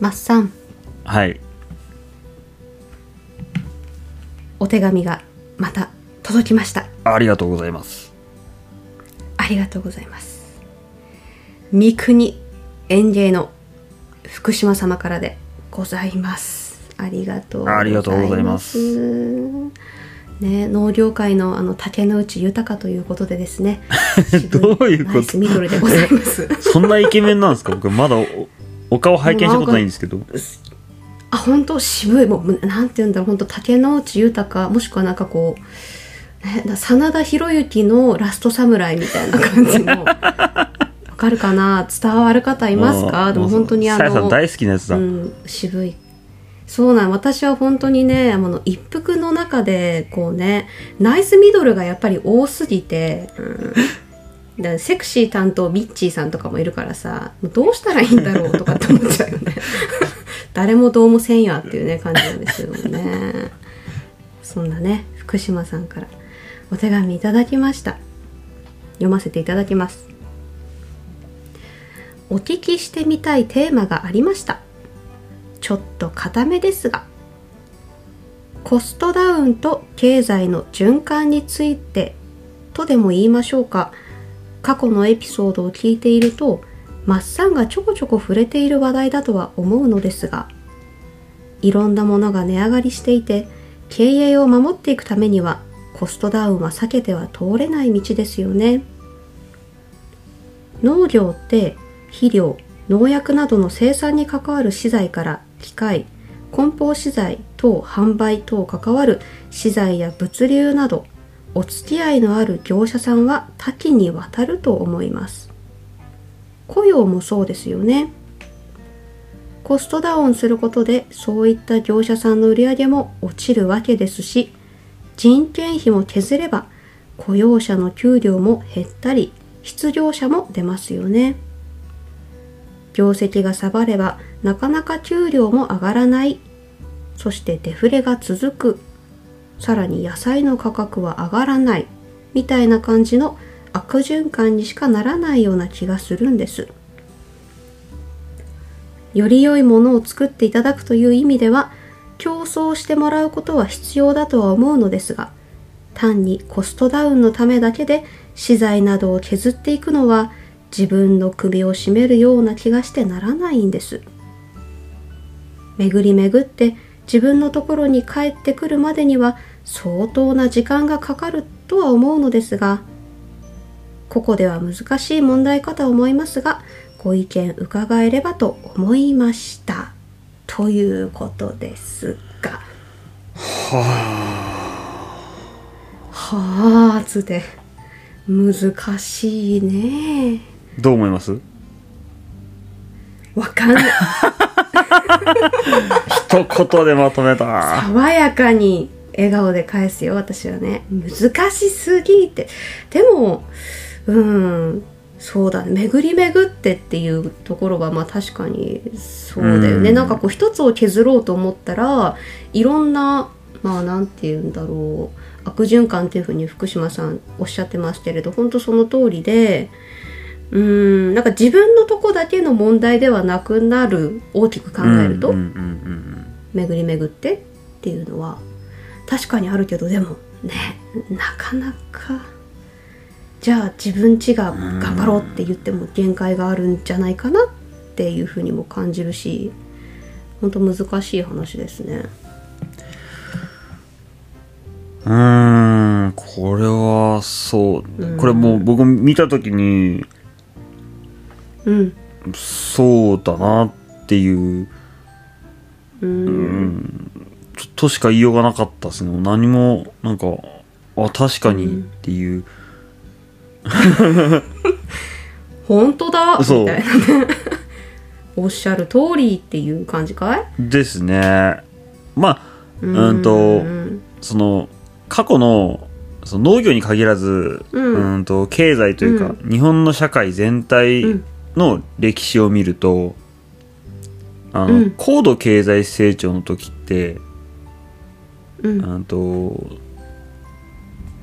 マッサン、はい、お手紙がまた届きました。ありがとうございます。ありがとうございます。三国園芸の福島様からでございます。ありがとうございます。ありがとうございますね。農業界のあの竹の内豊ということでですねどういうこと緑でございます。そんなイケメンなんですか？僕まだ お顔拝見したことないんですけど。あ、本当渋い。もうなんて言うんだろう、本当竹の内豊もしくはなんかこう真田広之のラストサムライみたいな感じのわかるかな、伝わる方いますか？でも本当にさやさん大好きなやつだ、うん、渋い。そうなん、私は本当にね、あの一服の中でこうね、ナイスミドルがやっぱり多すぎて、うん、だセクシー担当ミッチーさんとかもいるからさ、どうしたらいいんだろうとかって思っちゃうよね誰もどうもせんやっていうね感じなんですけどねそんなね福島さんからお手紙いただきました。読ませていただきます。お聞きしてみたいテーマがありました。ちょっと固めですが、コストダウンと経済の循環についてとでも言いましょうか。過去のエピソードを聞いているとマッサンがちょこちょこ触れている話題だとは思うのですが、いろんなものが値上がりしていて、経営を守っていくためにはコストダウンは避けては通れない道ですよね。農業って肥料、農薬などの生産に関わる資材から機械、梱包資材等販売等関わる資材や物流など、お付き合いのある業者さんは多岐にわたると思います。雇用もそうですよね。コストダウンすることでそういった業者さんの売り上げも落ちるわけですし、人件費も削れば雇用者の給料も減ったり、失業者も出ますよね。業績が下がればなかなか給料も上がらない。そしてデフレが続く。さらに野菜の価格は上がらないみたいな感じの悪循環にしかならないような気がするんです。より良いものを作っていただくという意味では競争してもらうことは必要だとは思うのですが、単にコストダウンのためだけで資材などを削っていくのは自分の首を絞めるような気がしてならないんです。巡り巡って自分のところに帰ってくるまでには相当な時間がかかるとは思うのですが、ここでは難しい問題かと思いますが、ご意見伺えればと思いましたということですが、はぁーつで難しいね。どう思います？わかんない一言でまとめた。爽やかに笑顔で返すよ私はね。難しすぎて。でもそうだね、巡り巡ってっていうところはまあ確かにそうだよね。なんかこう一つを削ろうと思ったらいろんな、まあなんて言うんだろう、悪循環というふうに福島さんおっしゃってますけれど、本当その通りで、なんか自分のとこだけの問題ではなくなる、大きく考えると、巡り巡ってっていうのは確かにあるけど、でもね、なかなかじゃあ自分ちが頑張ろうって言っても限界があるんじゃないかなっていうふうにも感じるし、本当難しい話ですね。これはそう、これもう僕見た時に、そうだなっていう、ちょっとしか言いようがなかったですね。何もなんか、あ、確かにっていう、本当だみたいなねおっしゃる通りっていう感じかいですね。まあその過去の農業に限らず、経済というか、日本の社会全体の歴史を見ると、高度経済成長の時って、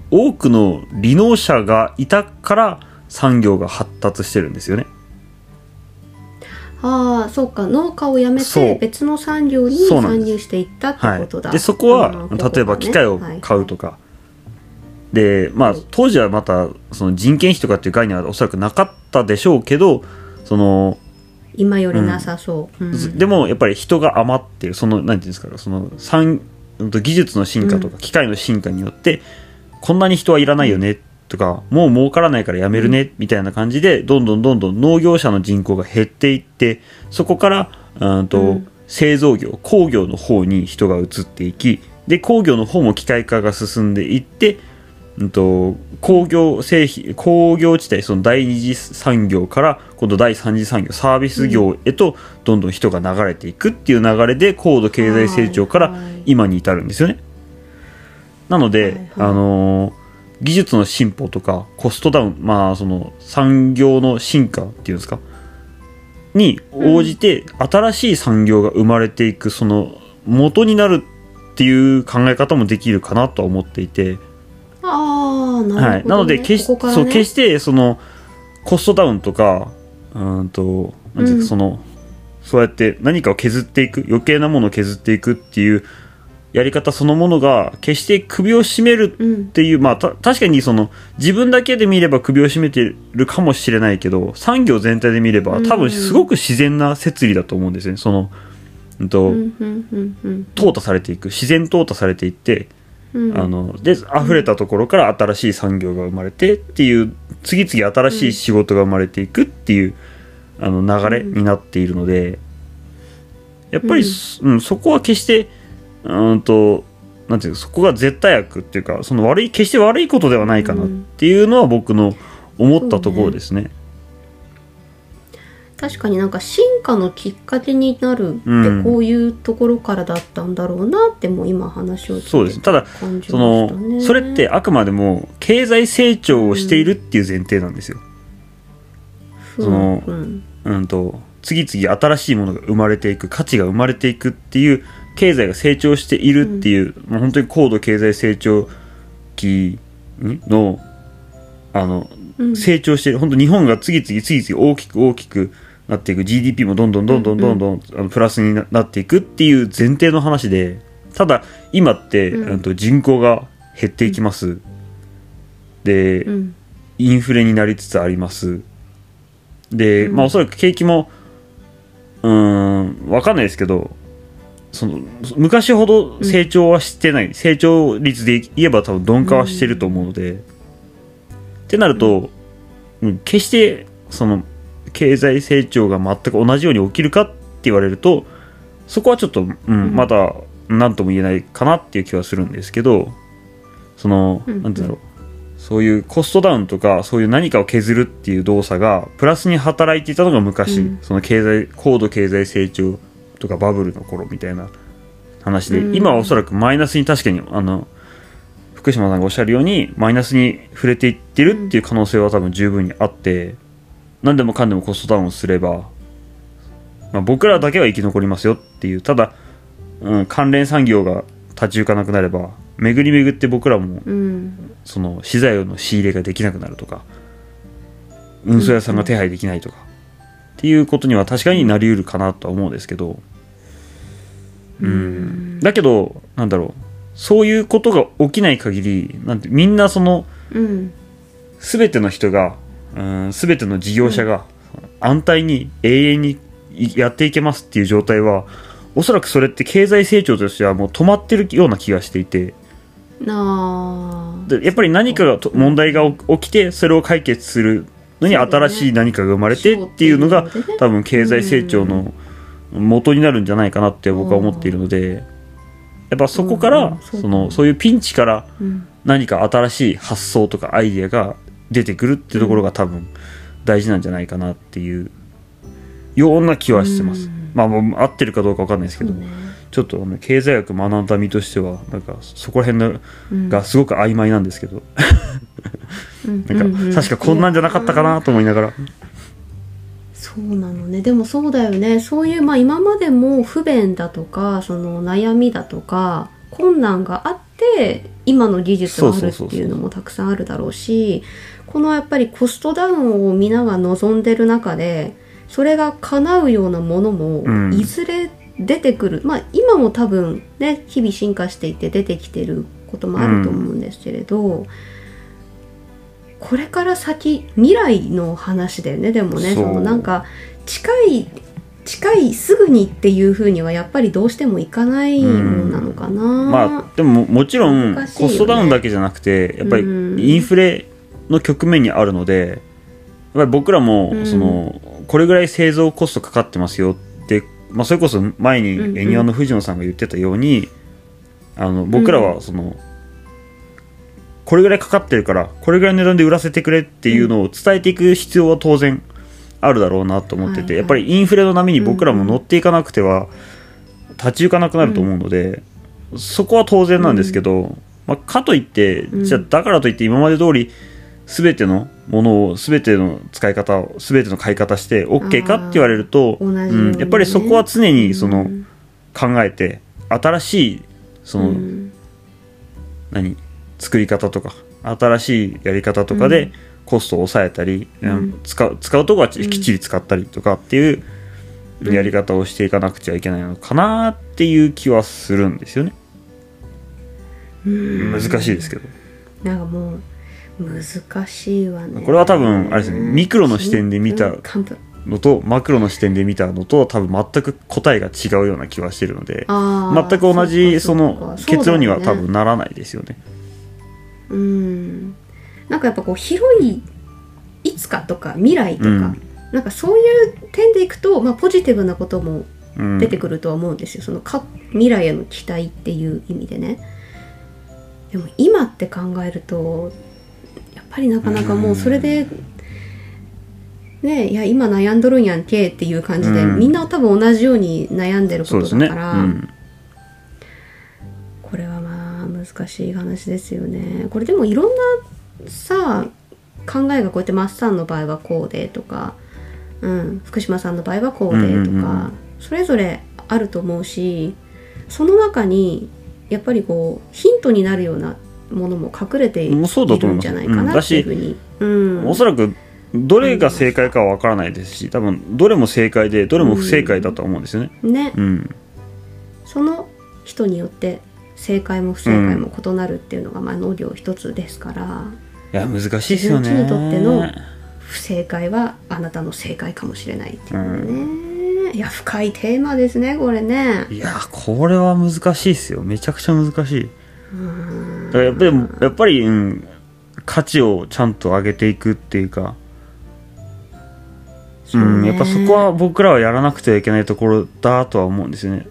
多くの離農者がいたから産業が発達してるんですよね。あああ、そうか、農家を辞めて別の産業に参入していったってことだ。 で、はい、でそこは、ね、例えば機械を買うとか、はい、でまあ当時はまたその人件費とかっていう概念はおそらくなかったでしょうけど、その今よりなさそう、うんうん、でもやっぱり人が余ってる、その何て言うんですか、その技術の進化とか機械の進化によって、うん、こんなに人はいらないよねとか、もう儲からないからやめるねみたいな感じで、どんどんどんどん農業者の人口が減っていって、そこから製造業、工業の方に人が移っていき、で工業の方も機械化が進んでいって、工業地帯、その第二次産業から今度第三次産業、サービス業へとどんどん人が流れていくっていう流れで高度経済成長から今に至るんですよね。なので技術の進歩とかコストダウン、まあその産業の進化っていうんですかに応じて新しい産業が生まれていく、その元になるっていう考え方もできるかなとは思っていて、ああ、なるほどね。はい、なので決してそのコストダウンとか、なんていうか、そのそうやって何かを削っていく、余計なものを削っていくっていうやり方そのものが決して首を絞めるっていう、まあ確かにその自分だけで見れば首を絞めてるかもしれないけど、産業全体で見れば多分すごく自然な摂理だと思うんですよね。その淘汰されていく、自然淘汰されていって、で溢れたところから新しい産業が生まれてっていう、次々新しい仕事が生まれていくっていう流れになっているので、やっぱり、そこは決してなんていう、そこが絶対悪っていうか、その決して悪いことではないかなっていうのは僕の思ったところですね。うん、そうね。確かになんか進化のきっかけになるってこういうところからだったんだろうなってもう今話を聞いて、そうです。ただそれってあくまでも経済成長をしているっていう前提なんですよ。次々新しいものが生まれていく、価値が生まれていくっていう、経済が成長しているっていう、もう本当に高度経済成長期の成長している、本当日本が次々大きくなっていく、 GDP もどんどんプラスになっていくっていう前提の話で、ただ今って、人口が減っていきます、で、インフレになりつつあります、で、まあおそらく景気も分かんないですけど、その昔ほど成長はしてない、成長率で言えば多分鈍化はしてると思うので、ってなると、決してその経済成長が全く同じように起きるかって言われると、そこはちょっと、まだ何とも言えないかなっていう気はするんですけど、その何て言うんだろう、そういうコストダウンとか、そういう何かを削るっていう動作がプラスに働いていたのが昔、その高度経済成長とかバブルの頃みたいな話で、今はおそらくマイナスに、確かに福島さんがおっしゃるようにマイナスに触れていってるっていう可能性は多分十分にあって、何でもかんでもコストダウンすれば、僕らだけは生き残りますよっていう、ただ、関連産業が立ち行かなくなれば巡り巡って僕らもその資材の仕入れができなくなるとか、運送屋さんが手配できないとかっていうことには確かになりうるかなとは思うんですけど、だけどなんだろう、そういうことが起きない限り、なんてみんなその、全ての人が、全ての事業者が安泰に永遠にやっていけますっていう状態は、おそらくそれって経済成長としてはもう止まってるような気がしていて、でやっぱり何かが問題が起きて、それを解決するのに新しい何かが生まれてっていうのが多分経済成長の元になるんじゃないかなって僕は思っているので、やっぱそこからそういうピンチから何か新しい発想とかアイデアが出てくるっていうところが多分大事なんじゃないかなっていうような気はしてます。まあもう合ってるかどうか分かんないですけど、ちょっと経済学学んだ身としてはなんかそこら辺がすごく曖昧なんですけどなんか確かこんなんじゃなかったかなと思いながら、そうなのね。でもそうだよね、そういう、今までも不便だとか、その悩みだとか困難があって今の技術があるっていうのもたくさんあるだろうし、このやっぱりコストダウンをみんなが望んでる中でそれが叶うようなものもいずれ出てくる、うん、まあ今も多分ね日々進化していて出てきてることもあると思うんですけれど、うん、これから先未来の話だよね。でもね、そのなんか近いすぐにっていうふうにはやっぱりどうしてもいかないものなのかな、うん、まあでももちろん、ね、コストダウンだけじゃなくてやっぱりインフレの局面にあるので、やっぱり僕らもその、うん、これぐらい製造コストかかってますよって、まあ、それこそ前にエニワの藤野さんが言ってたように、うんうん、僕らはその、うん、これぐらいかかってるからこれぐらいの値段で売らせてくれっていうのを伝えていく必要は当然あるだろうなと思ってて、はいはい、やっぱりインフレの波に僕らも乗っていかなくては立ち行かなくなると思うので、うん、そこは当然なんですけど、うんまあ、かといって、うん、じゃあだからといって今まで通り全てのものを全ての使い方を全ての買い方して OK かって言われると、ねうん、やっぱりそこは常にその、うん、考えて新しいその、うん、作り方とか新しいやり方とかで、うんコストを抑えたり、うん、使うとこはきっちり使ったりとかっていうやり方をしていかなくちゃいけないのかなっていう気はするんですよね。難しいですけど。なんかもう難しいわね。これは多分あれですね、ミクロの視点で見たのとマクロの視点で見たのと多分全く答えが違うような気はしてるので、全く同じその結論には多分ならないですよね。なんかやっぱこう広いいつかとか未来とか、うん、なんかそういう点でいくと、まあ、ポジティブなことも出てくるとは思うんですよ、うん、その未来への期待っていう意味でね。でも今って考えるとやっぱりなかなかもうそれで、うん、ねえいや今悩んどるんやんけっていう感じで、うん、みんな多分同じように悩んでることだから、そうですね、うん、これはまあ難しい話ですよね。これでもいろんなさあ考えがこうやってマッサンの場合はこうでとか、うん、福島さんの場合はこうでとか、うんうん、それぞれあると思うし、その中にやっぱりこうヒントになるようなものも隠れているんじゃないかなっていうふうに、うん、おそらくどれが正解かは分からないですし、多分どれも正解でどれも不正解だと思うんですよね、うん、ね、うん、その人によって正解も不正解も異なるっていうのが、まあ農業一つですから、いや難しいですよね。自分にとっての不正解はあなたの正解かもしれないっていうね、うん、いや深いテーマですねこれね。いやこれは難しいですよ、めちゃくちゃ難しい。だからやっぱり、うん、価値をちゃんと上げていくっていうか、そうね、うん、やっぱそこは僕らはやらなくてはいけないところだとは思うんですよね、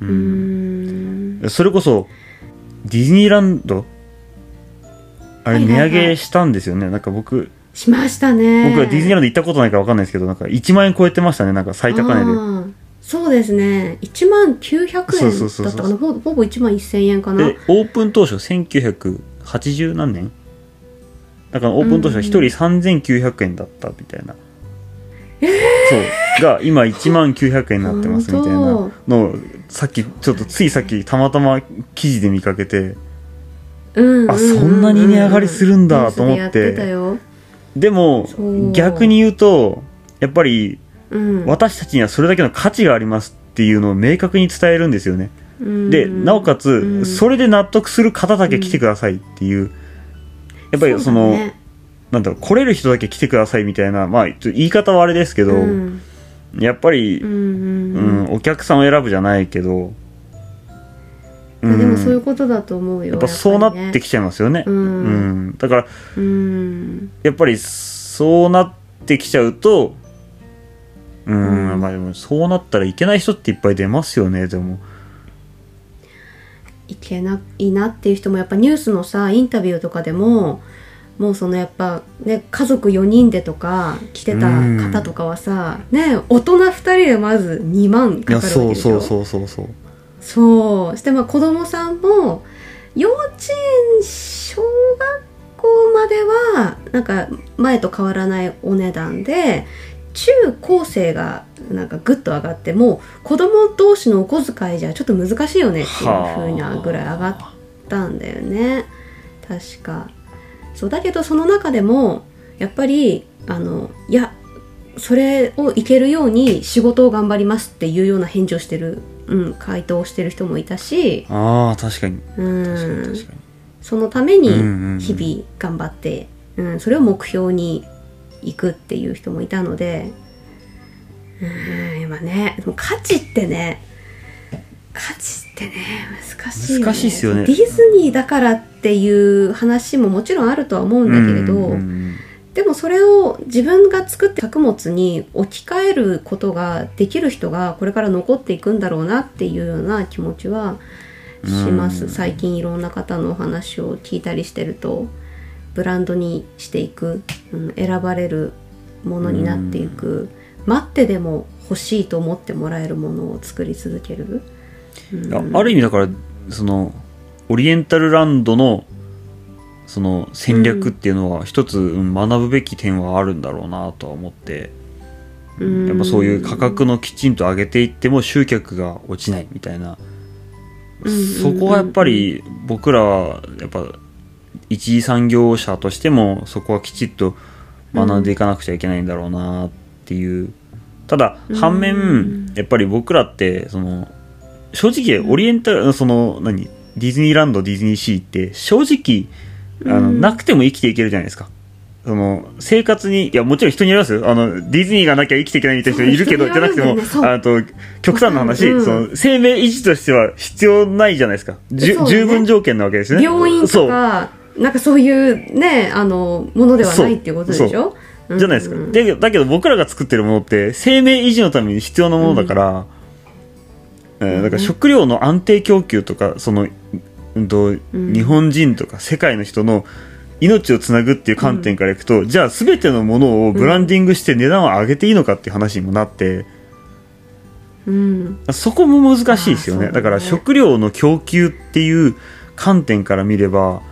うん、それこそディズニーランドあれ値上げしたんですよね、はいはいはい、なんか僕しましたね。僕はディズニーランド行ったことないから分かんないですけど、なんか1万円超えてましたね、なんか最高値で。あ、そうですね、1万900円だったかな、ほぼ1万1000円かな。でオープン当初1980何年だから、オープン当初は1人3900円だったみたいな、うん、そうが今1万900円になってますみたいなのをさっきちょっとついさっきたまたま記事で見かけて、あ、そんなに値上がりするんだと思って、やってたよ。でも逆に言うとやっぱり私たちにはそれだけの価値がありますっていうのを明確に伝えるんですよね、うん、でなおかつ、うん、それで納得する方だけ来てくださいっていう、やっぱりその、ね、なんだろう、来れる人だけ来てくださいみたいな、まあ言い方はあれですけど、うん、やっぱり、うんうん、お客さんを選ぶじゃないけど、でもそういうことだと思うよ、やっぱそうなってきちゃいますよね、うんうん、だから、うん、やっぱりそうなってきちゃうと、うんうん、まあ、でもそうなったらいけない人っていっぱい出ますよね。でもいけないなっていう人もやっぱニュースのさインタビューとかでももうそのやっぱね家族4人でとか来てた方とかはさ、うん、ね大人2人でまず2万かかるわけでしょ。いやそうそうして、まあ子供さんも幼稚園小学校まではなんか前と変わらないお値段で、中高生がなんかグッと上がって、もう子供同士のお小遣いじゃちょっと難しいよねっていう風なぐらい上がったんだよね確か。そうだけどその中でもやっぱりいやそれをいけるように仕事を頑張りますっていうような返事をしてる、うん、回答をしてる人もいたし、あー確かに、うん、確かにそのために日々頑張って、うんうんうん、それを目標にいくっていう人もいたので、今ね価値ってね難しいですよね。ディズニーだからっていう話ももちろんあるとは思うんだけれど、うんうんうん、でもそれを自分が作って作物に置き換えることができる人がこれから残っていくんだろうなっていうような気持ちはします、うん、最近いろんな方のお話を聞いたりしてるとブランドにしていく、うん、選ばれるものになっていく、うん、待ってでも欲しいと思ってもらえるものを作り続ける、うん、ある意味だからそのオリエンタルランドのその戦略っていうのは一つ学ぶべき点はあるんだろうなとは思って、うん、やっぱそういう価格のきちんと上げていっても集客が落ちないみたいな、そこはやっぱり僕らはやっぱ一次産業者としてもそこはきちっと学んでいかなくちゃいけないんだろうなっていう。ただ反面やっぱり僕らってその正直オリエンタルその何ディズニーランドディズニーシーって正直なくても生きていけるじゃないですか。その生活に、いやもちろん人によりますよ。ディズニーがなきゃ生きていけないみたいな人いるけど、じゃなくても極端な話、うん、その生命維持としては必要ないじゃないですか。十分条件なわけですね。病院とかなんかそういうねものではないっていうことでしょ。そうじゃないですか、うんうん、だけど僕らが作ってるものって生命維持のために必要なものだから、うんだから食料の安定供給とかその、日本人とか世界の人の命をつなぐっていう観点からいくと、うん、じゃあ全てのものをブランディングして値段を上げていいのかっていう話にもなって、うん、そこも難しいですよね。だから食料の供給っていう観点から見れば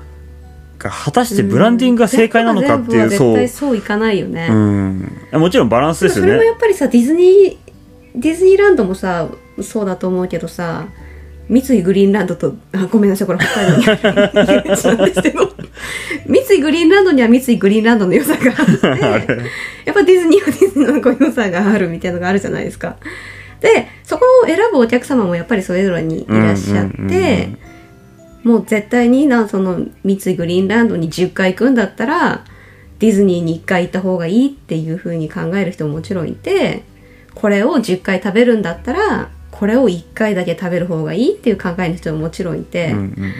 果たしてブランディングが正解なのかっていう、うん、絶対そういかないよね、うん、もちろんバランスですよね。それもやっぱりさディズニーランドもさそうだと思うけどさ、三井グリーンランドとごめんなさいこれ北海道に言っちゃうんですけど三井グリーンランドには三井グリーンランドの良さがあってやっぱディズニーはディズニーの良さがあるみたいなのがあるじゃないですか。でそこを選ぶお客様もやっぱりそれぞれにいらっしゃって、うんうんうんうん、もう絶対にその三井グリーンランドに10回行くんだったらディズニーに1回行った方がいいっていう風に考える人ももちろんいて、これを10回食べるんだったらこれを1回だけ食べる方がいいっていう考えの人ももちろんいて、うんうんうん、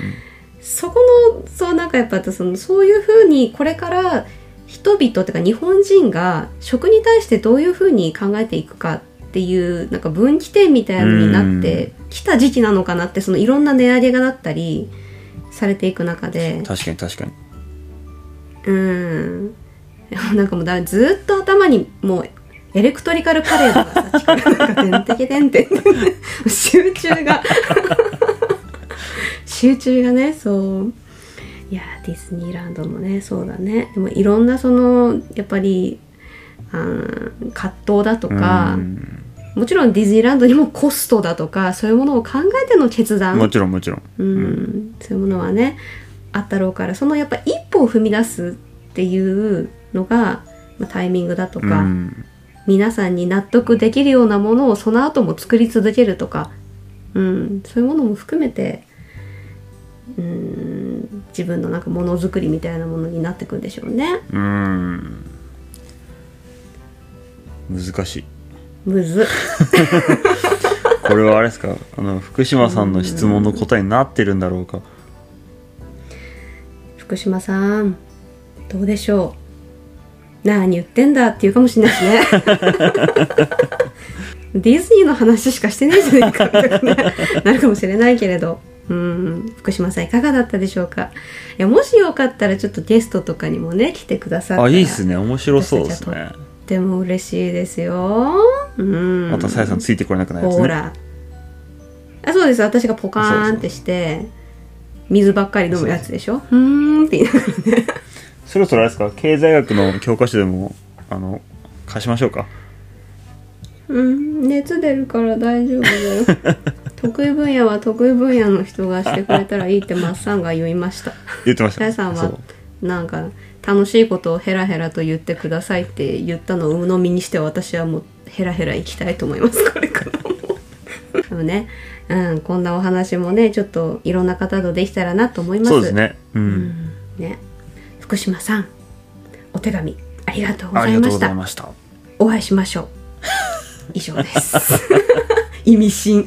そこのそうなんかやっぱそういう風にこれから人々ってか日本人が食に対してどういう風に考えていくかっていうなんか分岐点みたいなのになってきた時期なのかなって、そのいろんな値上げがだったりされていく中で確かになんかもうだずっと頭にもうエレクトリカルパレードがさっきからなんかてんてけてんてん集中がね。そういやディズニーランドもねそうだね。でもいろんなそのやっぱり葛藤だとか、もちろんディズニーランドにもコストだとかそういうものを考えての決断もちろん、うん、そういうものはねあったろうから、そのやっぱ一歩を踏み出すっていうのが、まあ、タイミングだとか、うん皆さんに納得できるようなものをその後も作り続けるとか、うん、そういうものも含めて、自分のなんかものづくりみたいなものになってくんでしょうね。難しい。むずこれはあれですか、福島さんの質問の答えになってるんだろうか。福島さんどうでしょう、何言ってんだっていうかもしれないしねディズニーの話しかしてないじゃないかってなるかもしれないけれど、福島さんいかがだったでしょうか。いやもしよかったらちょっとゲストとかにもね来てくださったら、あいいですね、面白そうですね。とっても嬉しいですよ、またさやさんついてこれなくないですね。ほらあそうです、私がポカーンってして水ばっかり飲むやつでしょ。そうそうそうーんって言いながらねそろそろあれですか、経済学の教科書でも貸しましょうか。熱出るから大丈夫だよ得意分野は得意分野の人がしてくれたらいいってマッサンが言いました。さやさんはなんか楽しいことをヘラヘラと言ってくださいって言ったのを鵜呑みにして、私はもうヘラヘラ行きたいと思いますこれからもでもね、うん、こんなお話もねちょっといろんな方とできたらなと思います。そうですね、うんうん、ね、福島さんお手紙ありがとうございました。ありがとうございました。お会いしましょう以上です意味深